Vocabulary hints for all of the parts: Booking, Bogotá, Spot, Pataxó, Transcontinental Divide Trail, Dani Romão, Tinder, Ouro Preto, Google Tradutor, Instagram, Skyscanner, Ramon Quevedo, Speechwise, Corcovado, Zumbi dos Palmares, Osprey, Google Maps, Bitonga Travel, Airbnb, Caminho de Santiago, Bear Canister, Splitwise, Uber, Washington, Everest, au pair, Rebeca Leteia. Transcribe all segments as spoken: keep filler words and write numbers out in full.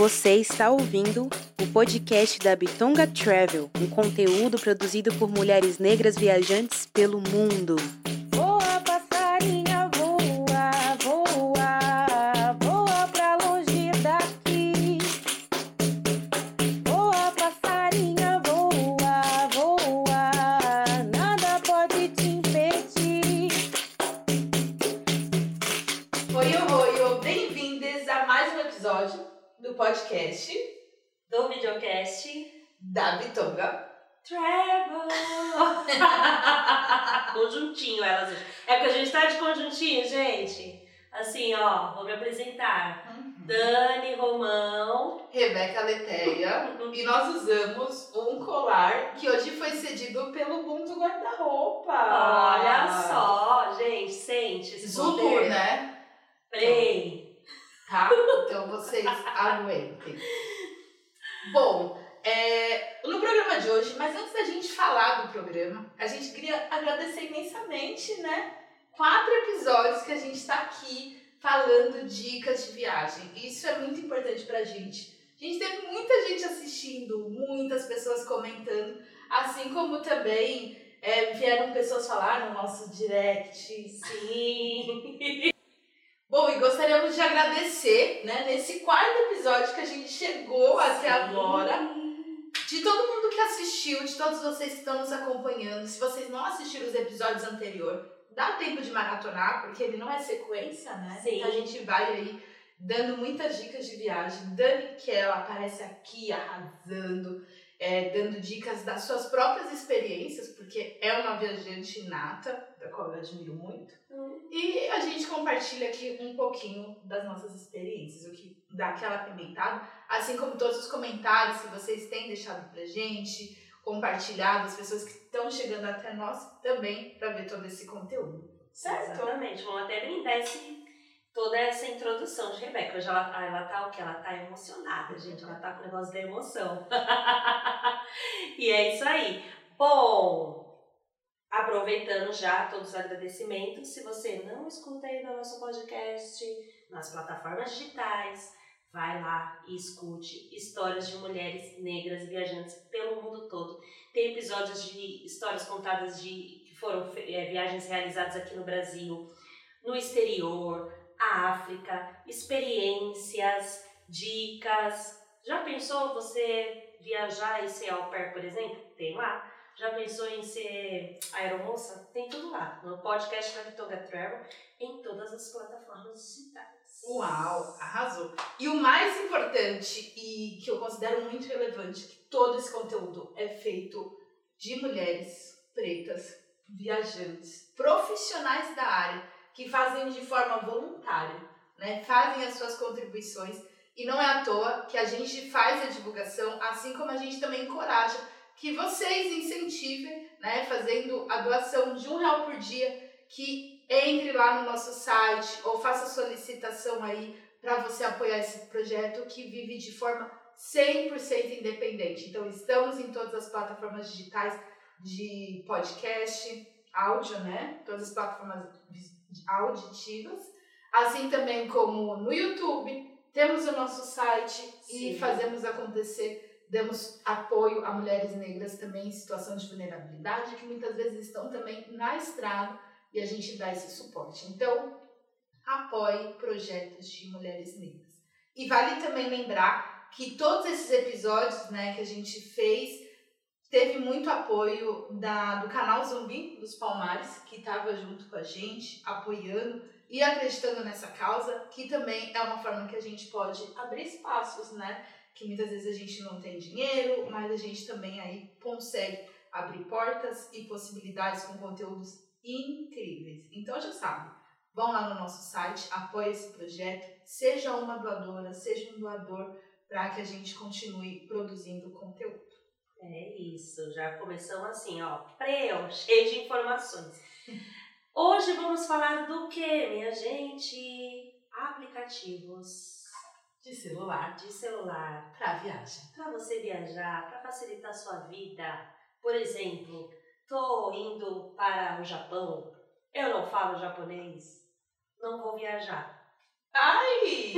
Você está ouvindo o podcast da Bitonga Travel, um conteúdo produzido por mulheres negras viajantes pelo mundo. Voa, passarinha, voa, voa, voa pra longe daqui. Voa, passarinha, voa, voa, nada pode te impedir. Oi, oi, oi, bem-vindas a mais um episódio do podcast, do videocast, da Bitonga Travel. Conjuntinho elas. É porque a gente tá de conjuntinho, gente. Assim, ó, vou me apresentar. Uhum. Dani Romão. Rebeca Leteia. E nós usamos um colar que hoje foi cedido pelo boom do guarda-roupa. Olha só, gente, sente esse Zulu, poder, né? Prei. Tá? Então vocês aguentem. Bom, é, no programa de hoje, mas antes da gente falar do programa, a gente queria agradecer imensamente, né? Quatro episódios que a gente tá aqui falando dicas de viagem. Isso é muito importante pra gente. A gente teve muita gente assistindo, muitas pessoas comentando, assim como também é, vieram pessoas falar no nosso direct. Sim! Bom, e gostaríamos de agradecer, né, nesse quarto episódio que a gente chegou até agora, de todo mundo que assistiu, de todos vocês que estão nos acompanhando. Se vocês não assistiram os episódios anteriores, dá tempo de maratonar, porque ele não é sequência, né? Sim. Então a gente vai aí dando muitas dicas de viagem. Dani Kell aparece aqui arrasando, é, dando dicas das suas próprias experiências, porque é uma viajante inata, da qual eu admiro muito. Hum. E a gente compartilha aqui um pouquinho das nossas experiências, o que dá aquela pimentada, assim como todos os comentários que vocês têm deixado pra gente, compartilhado, as pessoas que estão chegando até nós também para ver todo esse conteúdo. Certo? Exatamente. Vamos até brindar esse, toda essa introdução de Rebeca. Hoje ela, ela tá o quê? Ela tá emocionada, gente. Ela tá com o negócio da emoção. E é isso aí. Bom, aproveitando já todos os agradecimentos, se você não escuta ainda o nosso podcast nas plataformas digitais, vai lá e escute histórias de mulheres negras e viajantes pelo mundo todo. Tem episódios de histórias contadas de que foram é, viagens realizadas aqui no Brasil, no exterior, a África, experiências, dicas. Já pensou você viajar e ser au pair, por exemplo? Tem lá. Já pensou em ser aeromoça? Tem tudo lá, no podcast da Bitonga Travel, em todas as plataformas digitais. Uau, arrasou! E o mais importante, e que eu considero muito relevante, que todo esse conteúdo é feito de mulheres pretas, viajantes, profissionais da área, que fazem de forma voluntária, né? Fazem as suas contribuições, e não é à toa que a gente faz a divulgação, assim como a gente também encoraja que vocês incentivem, né, fazendo a doação de um real por dia, que entre lá no nosso site ou faça solicitação aí para você apoiar esse projeto que vive de forma cem por cento independente. Então, estamos em todas as plataformas digitais de podcast, áudio, né? Todas as plataformas auditivas. Assim também como no YouTube, temos o nosso site e Sim. fazemos acontecer. Damos apoio a mulheres negras também em situação de vulnerabilidade, que muitas vezes estão também na estrada, e a gente dá esse suporte. Então, apoie projetos de mulheres negras. E vale também lembrar que todos esses episódios, né, que a gente fez, teve muito apoio da, do canal Zumbi dos Palmares, que estava junto com a gente, apoiando e acreditando nessa causa, que também é uma forma que a gente pode abrir espaços, né? Que muitas vezes a gente não tem dinheiro, mas a gente também aí consegue abrir portas e possibilidades com conteúdos incríveis. Então já sabe, vão lá no nosso site, apoie esse projeto, seja uma doadora, seja um doador, para que a gente continue produzindo conteúdo. É isso, já começamos assim, ó, pré, ó, cheio de informações. Hoje vamos falar do que, minha gente? Aplicativos. De celular, de celular, para viagem, para você viajar, para facilitar a sua vida. Por exemplo, tô indo para o Japão, eu não falo japonês, não vou viajar. Ai!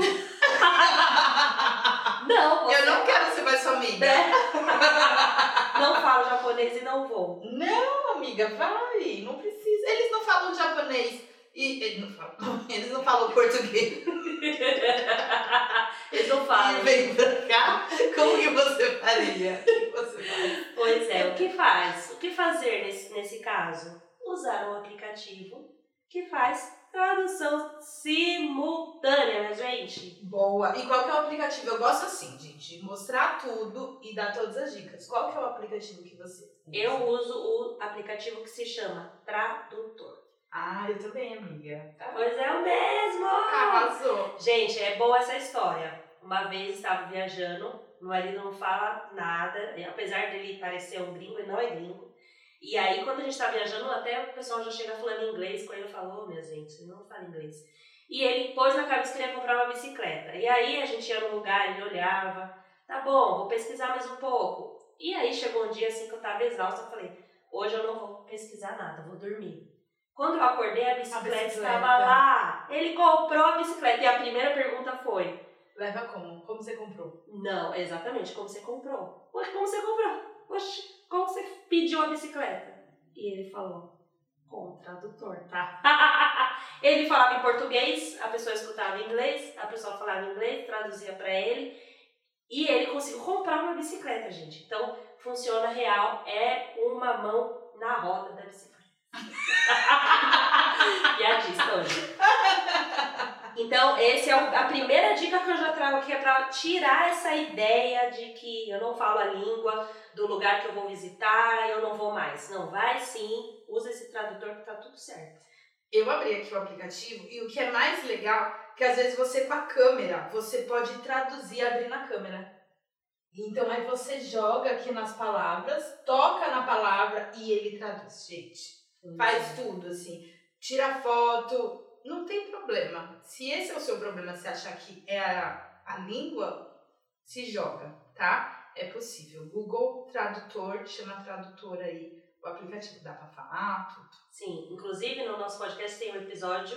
Não, você... Eu não quero ser mais sua amiga. Não falo japonês e não vou. Não, amiga, vai. Não precisa. Eles não falam japonês e... Eles não falam, eles não falam português. Eles não falam. E vem pra cá, como que você faria? O que você faz? Pois é, o que faz? O que fazer nesse, nesse caso? Usar um aplicativo que faz... tradução simultânea, né, gente? Boa. E qual que é o aplicativo? Eu gosto assim, gente, mostrar tudo e dar todas as dicas. Qual que é o aplicativo que você usa? Eu uso o aplicativo que se chama Tradutor. Ah, eu também, amiga. Tá. Pois é o mesmo! Arrasou! Gente, é boa essa história. Uma vez estava viajando, meu marido não fala nada, apesar dele parecer um gringo, ele não é gringo. E aí, quando a gente tá viajando, até o pessoal já chega falando inglês, quando ele falou, oh, minha gente, não fala inglês. E ele pôs na cabeça que queria comprar uma bicicleta. E aí, a gente ia num lugar, ele olhava, tá bom, vou pesquisar mais um pouco. E aí, chegou um dia, assim, que eu tava exausta, eu falei, hoje eu não vou pesquisar nada, vou dormir. Quando eu acordei, a bicicleta, a bicicleta. estava lá. Ele comprou a bicicleta. E a primeira pergunta foi... Leva como? Como você comprou? Não, exatamente, como você comprou. Ué, como você comprou? Oxi, como você pediu a bicicleta? E ele falou, com o tradutor, tá? Ele falava em português, a pessoa escutava em inglês, a pessoa falava em inglês, traduzia pra ele. E ele conseguiu comprar uma bicicleta, gente. Então, funciona real, é uma mão na roda da bicicleta. E a dica hoje. Então, essa é a primeira dica que eu já trago aqui, é pra tirar essa ideia de que eu não falo a língua do lugar que eu vou visitar, eu não vou mais. Não, vai sim, usa esse tradutor que tá tudo certo. Eu abri aqui o aplicativo e o que é mais legal, que às vezes você com a câmera, você pode traduzir abrindo a câmera. Então, aí você joga aqui nas palavras, toca na palavra e ele traduz, gente. Hum. Faz tudo, assim. Tira foto... Não tem problema. Se esse é o seu problema, se achar que é a, a língua, se joga, tá? É possível. Google Tradutor, chama Tradutor aí, o aplicativo dá pra falar, tudo. Sim, inclusive no nosso podcast tem um episódio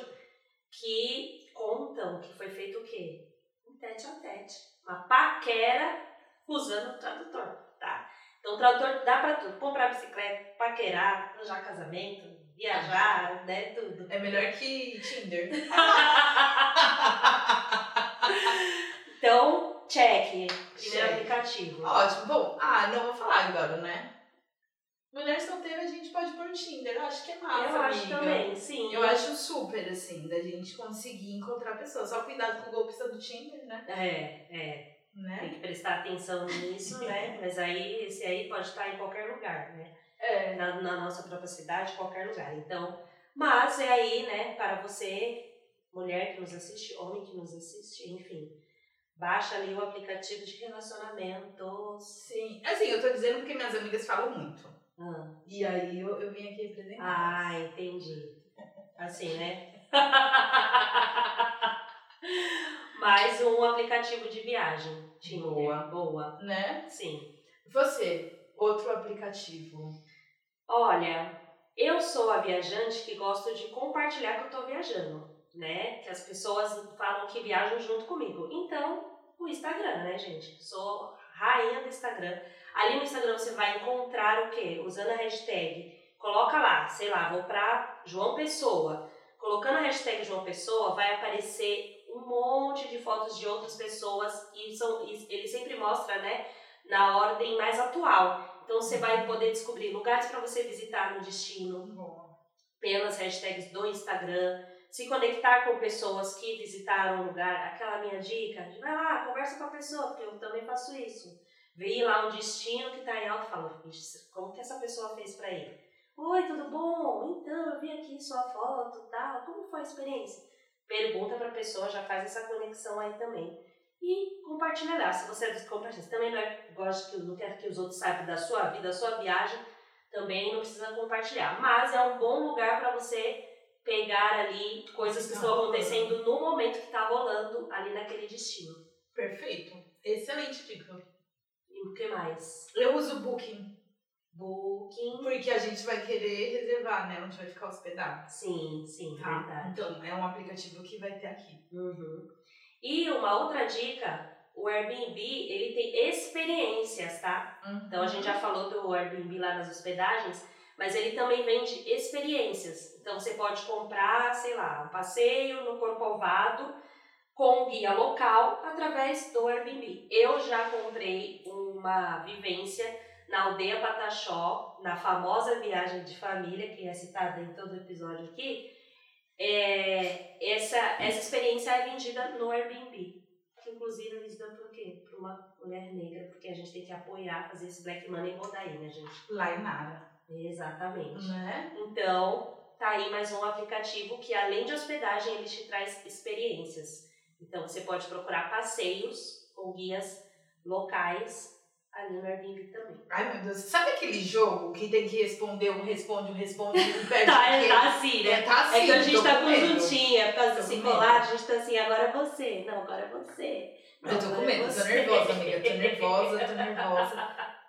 que contam que foi feito o quê? Um tete a tete, uma paquera usando o tradutor, tá? Então o tradutor dá pra tudo, comprar bicicleta, paquerar, arranjar casamento, viajar, né? Tudo. É melhor que Tinder. Então, check. Primeiro aplicativo. Ótimo. Bom, ah, não vou falar agora, né? Mulher solteira a gente pode pôr Tinder. Eu acho que é massa, amiga. Eu acho também, sim. Eu acho super, assim, da gente conseguir encontrar pessoas. Só cuidado com o golpista do Tinder, né? É, é. Né? Tem que prestar atenção nisso, né? Mas aí, esse aí pode estar em qualquer lugar, né? É. Na, na nossa própria cidade, qualquer lugar. Então, mas é aí, né, para você, mulher que nos assiste, homem que nos assiste, enfim, baixa ali o aplicativo de relacionamento. Sim, assim, eu tô dizendo porque minhas amigas falam muito. Ah. E aí eu, eu vim aqui representar. Ah, entendi. Assim, né? Mais um aplicativo de viagem. Tinder. Boa, boa. Né? Sim. Você... Outro aplicativo. Olha, eu sou a viajante que gosto de compartilhar que eu tô viajando, né? Que as pessoas falam que viajam junto comigo. Então, o Instagram, né, gente? Sou rainha do Instagram. Ali no Instagram você vai encontrar o quê? Usando a hashtag, coloca lá, sei lá, vou pra João Pessoa. Colocando a hashtag João Pessoa, vai aparecer um monte de fotos de outras pessoas e, são, e ele sempre mostra, né? Na ordem mais atual. Então você vai poder descobrir lugares para você visitar no destino, Bom. pelas hashtags do Instagram, se conectar com pessoas que visitaram o lugar. Aquela minha dica, vai lá, conversa com a pessoa, porque eu também faço isso. Vem lá um destino que está em alta e fala, como que essa pessoa fez para ir? Oi, tudo bom? Então, eu vi aqui sua foto, tá? Como foi a experiência? Pergunta para a pessoa, já faz essa conexão aí também. E compartilhar. Se você compartilha, também não é, gosta, não quer que os outros saibam da sua vida, da sua viagem, também não precisa compartilhar. Mas é um bom lugar para você pegar ali coisas que estão acontecendo no momento que está rolando ali naquele destino. Perfeito. Excelente dica. E o que mais? Eu uso o Booking. Booking. Porque a gente vai querer reservar, né? Onde vai ficar hospedado. Sim, sim, tá? Verdade. Então, é um aplicativo que vai ter aqui. Uhum. E uma outra dica o Airbnb, ele tem experiências, tá? Uhum. Então, a gente já falou do Airbnb lá nas hospedagens, mas ele também vende experiências. Então, você pode comprar, sei lá, um passeio no Corcovado com um guia local através do Airbnb. Eu já comprei uma vivência na aldeia Pataxó, na famosa viagem de família, que é citada em todo episódio aqui. É, essa, essa experiência é vendida no Airbnb. Inclusive, eles dão por quê? Para uma mulher negra, porque a gente tem que apoiar, fazer esse black money rodar aí, né, gente? Lainara. Exatamente. Né? Então, tá aí mais um aplicativo que, além de hospedagem, ele te traz experiências. Então, você pode procurar passeios com guias locais ali no Airbnb também. Ai, meu Deus. Sabe aquele jogo que tem que responder, um responde, um responde, um perde? Tá, é, tá assim, né? É, tá assim. É que a gente tá com juntinha, por causa do circular, a gente tá assim, agora é você. Não, agora é você. Não, eu tô com medo, é tô nervosa, amiga. Tô nervosa, tô nervosa.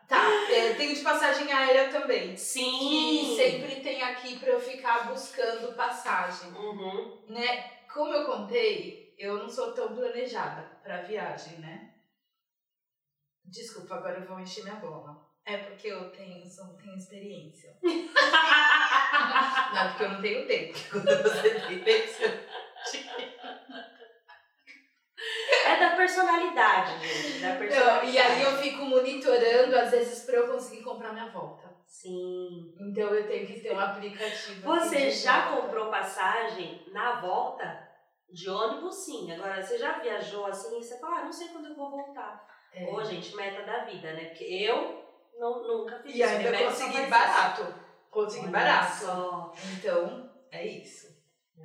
Tá, é, tem de passagem aérea também. Sim! Que sempre tem aqui pra eu ficar buscando passagem. Uhum. Né? Como eu contei, eu não sou tão planejada pra viagem, né? Desculpa, agora eu vou encher minha bola. É porque eu tenho, não tenho experiência. Não, porque eu não tenho tempo. Quando você tem tempo, você tem. É da personalidade, gente. Da personalidade. Não, e aí eu fico monitorando, às vezes, pra eu conseguir comprar minha volta. Sim. Então eu tenho que ter um aplicativo. Você já volta. Comprou passagem na volta de ônibus? Sim. Agora, você já viajou assim e você fala, ah, não sei quando eu vou voltar. É. Ô, gente, meta da vida, né? Porque eu não, nunca fiz isso. E ainda consegui barato. Consegui barato. Só. Então, é isso.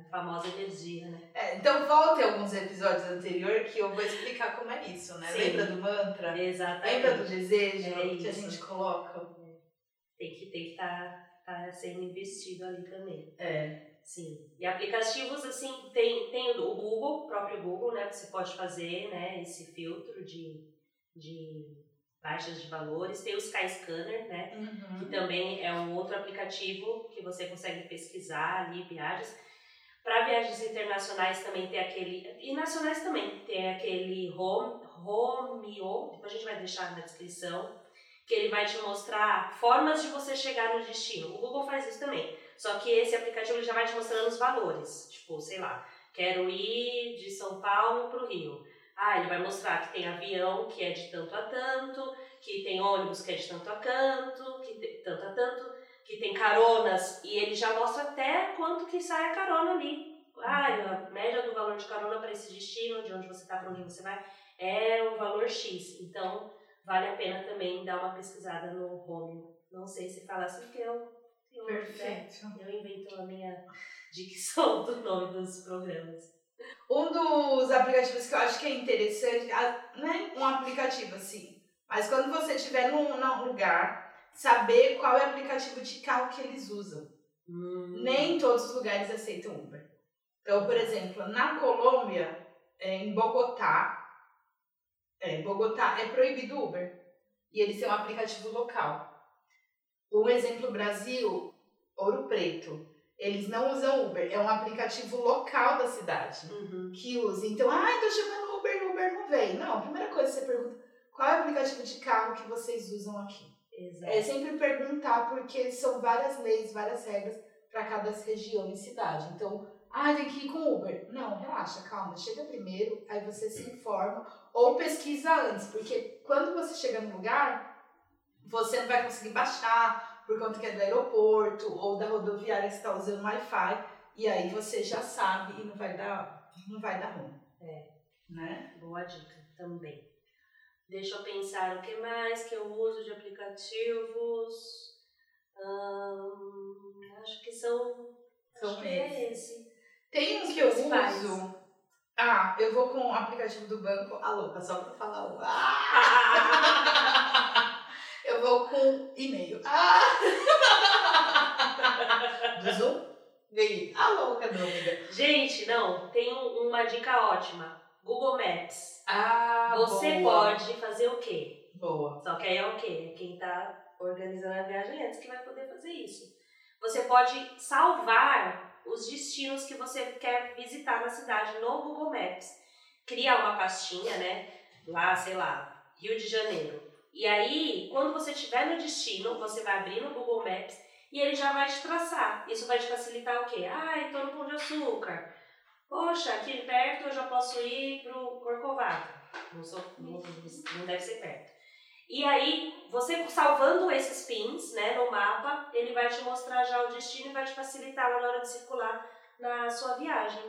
A famosa energia, né? É, então, voltem alguns episódios anteriores que eu vou explicar como é isso, né? Sim. Lembra do mantra? Exatamente. Lembra do desejo é que isso. A gente coloca? Tem que estar tem que tá, tá sendo investido ali também. É. Sim. E aplicativos, assim, tem, tem o Google, o próprio Google, né? Que você pode fazer, né? Esse filtro de... de baixas de valores, tem o Skyscanner, né, uhum. que também é um outro aplicativo que você consegue pesquisar ali, viagens. Para viagens internacionais também tem aquele, e nacionais também, tem aquele Rome, Rome dois rio, depois a gente vai deixar na descrição, que ele vai te mostrar formas de você chegar no destino. O Google faz isso também, só que esse aplicativo ele já vai te mostrando os valores, tipo, sei lá, quero ir de São Paulo para o Rio. Ah, ele vai mostrar que tem avião que é de tanto a tanto, que tem ônibus que é de tanto a tanto, que tem, tanto a tanto, que tem caronas, e ele já mostra até quanto que sai a carona ali. Ah, a média do valor de carona para esse destino, de onde você está para onde você vai, é o valor X. Então, vale a pena também dar uma pesquisada no Rome. Não sei se fala assim, porque eu... eu perfeito. Né, eu invento a minha dicção do nome dos programas. Um dos aplicativos que eu acho que é interessante, né? Um aplicativo assim, mas quando você estiver num, num lugar, saber qual é o aplicativo de carro que eles usam. Hum. Nem todos os lugares aceitam Uber. Então, por exemplo, na Colômbia, em Bogotá, é, Bogotá é proibido Uber e eles têm um aplicativo local. Um exemplo, Brasil, Ouro Preto. Eles não usam Uber, é um aplicativo local da cidade uhum. que usa. Então, ai, ah, tô chamando Uber, Uber não vem. Não, a primeira coisa que você pergunta, qual é o aplicativo de carro que vocês usam aqui? Exato. É sempre perguntar, porque são várias leis, várias regras para cada região e cidade. Então, ai, ah, tem que ir com Uber. Não, relaxa, calma, chega primeiro, aí você se informa ou pesquisa antes, porque quando você chega no lugar, você não vai conseguir baixar, por conta que é do aeroporto ou da rodoviária que você está usando Wi-Fi, e aí você já sabe e não vai dar, não vai dar ruim. É, né? Boa dica também. Deixa eu pensar o que mais que eu uso de aplicativos. Hum, acho que são... São acho esses. Que é esse. Tem um que eu uso... Ah, eu vou com o aplicativo do banco. A louca, só pra falar o... Ah! Eu vou com e-mail. Ah! Do Zoom? Veio. A louca dúvida. Gente, não, tem uma dica ótima. Google Maps. Ah, você boa. Pode fazer o quê? Boa. Só que aí é o quê? É quem tá organizando a viagem antes que vai poder fazer isso. Você pode salvar os destinos que você quer visitar na cidade no Google Maps. Cria uma pastinha, né? lá, sei lá, Rio de Janeiro. E aí, quando você estiver no destino, você vai abrir no Google Maps e ele já vai te traçar. Isso vai te facilitar o quê? Ah, estou no Pão de Açúcar. Poxa, aqui perto eu já posso ir pro Corcovado. Não, sou, não, não deve ser perto. E aí, você salvando esses pins, né, no mapa, ele vai te mostrar já o destino e vai te facilitar na hora de circular na sua viagem.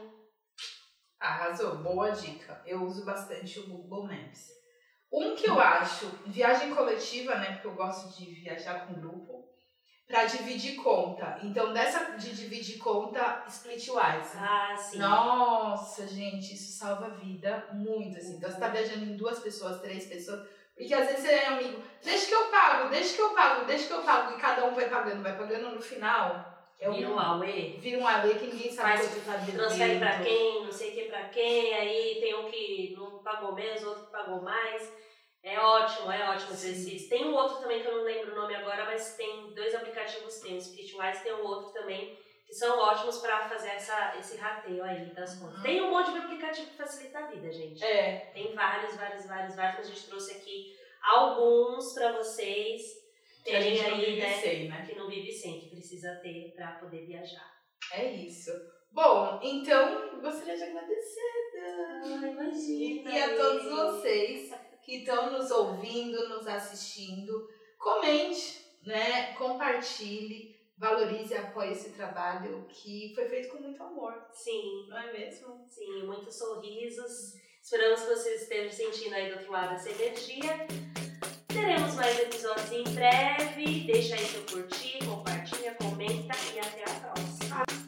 Arrasou, boa dica. Eu uso bastante o Google Maps. Um que eu acho, viagem coletiva, né, porque eu gosto de viajar com grupo, pra dividir conta. Então, dessa de dividir conta, Splitwise. Ah, sim. Nossa, gente, isso salva a vida muito, assim. Então, você tá viajando em duas pessoas, três pessoas... Porque às vezes você é amigo, deixa que eu pago, deixa que eu pago, deixa que eu pago. E cada um vai pagando, vai pagando no final. É um, vira um auê. Vira um auê que ninguém sabe o que tá devendo. Transfere pra quem, não sei o que pra quem. Aí tem um que não pagou menos, outro que pagou mais. É ótimo, é ótimo esse exercício. Tem um outro também que eu não lembro o nome agora, mas tem dois aplicativos. Tem o Speechwise e tem o outro também, que são ótimos pra fazer essa, esse rateio aí das contas. Uhum. Tem um monte de aplicativo que facilita a vida, gente. É. Tem vários, vários, vários, vários. A gente trouxe aqui alguns pra vocês terem aí, né? Que não vive sem, né? Que não vive sem, que precisa ter pra poder viajar. É isso. Bom, então, gostaria de agradecer, Dani. Imagina. E a todos vocês que estão nos ouvindo, nos assistindo. Comente, né? Compartilhe. Valorize e apoie esse trabalho que foi feito com muito amor. Sim. Não é mesmo? Sim, muitos sorrisos. Esperamos que vocês estejam sentindo aí do outro lado essa energia. Teremos mais episódios em breve. Deixa aí seu curtir, compartilha, comenta e até a próxima.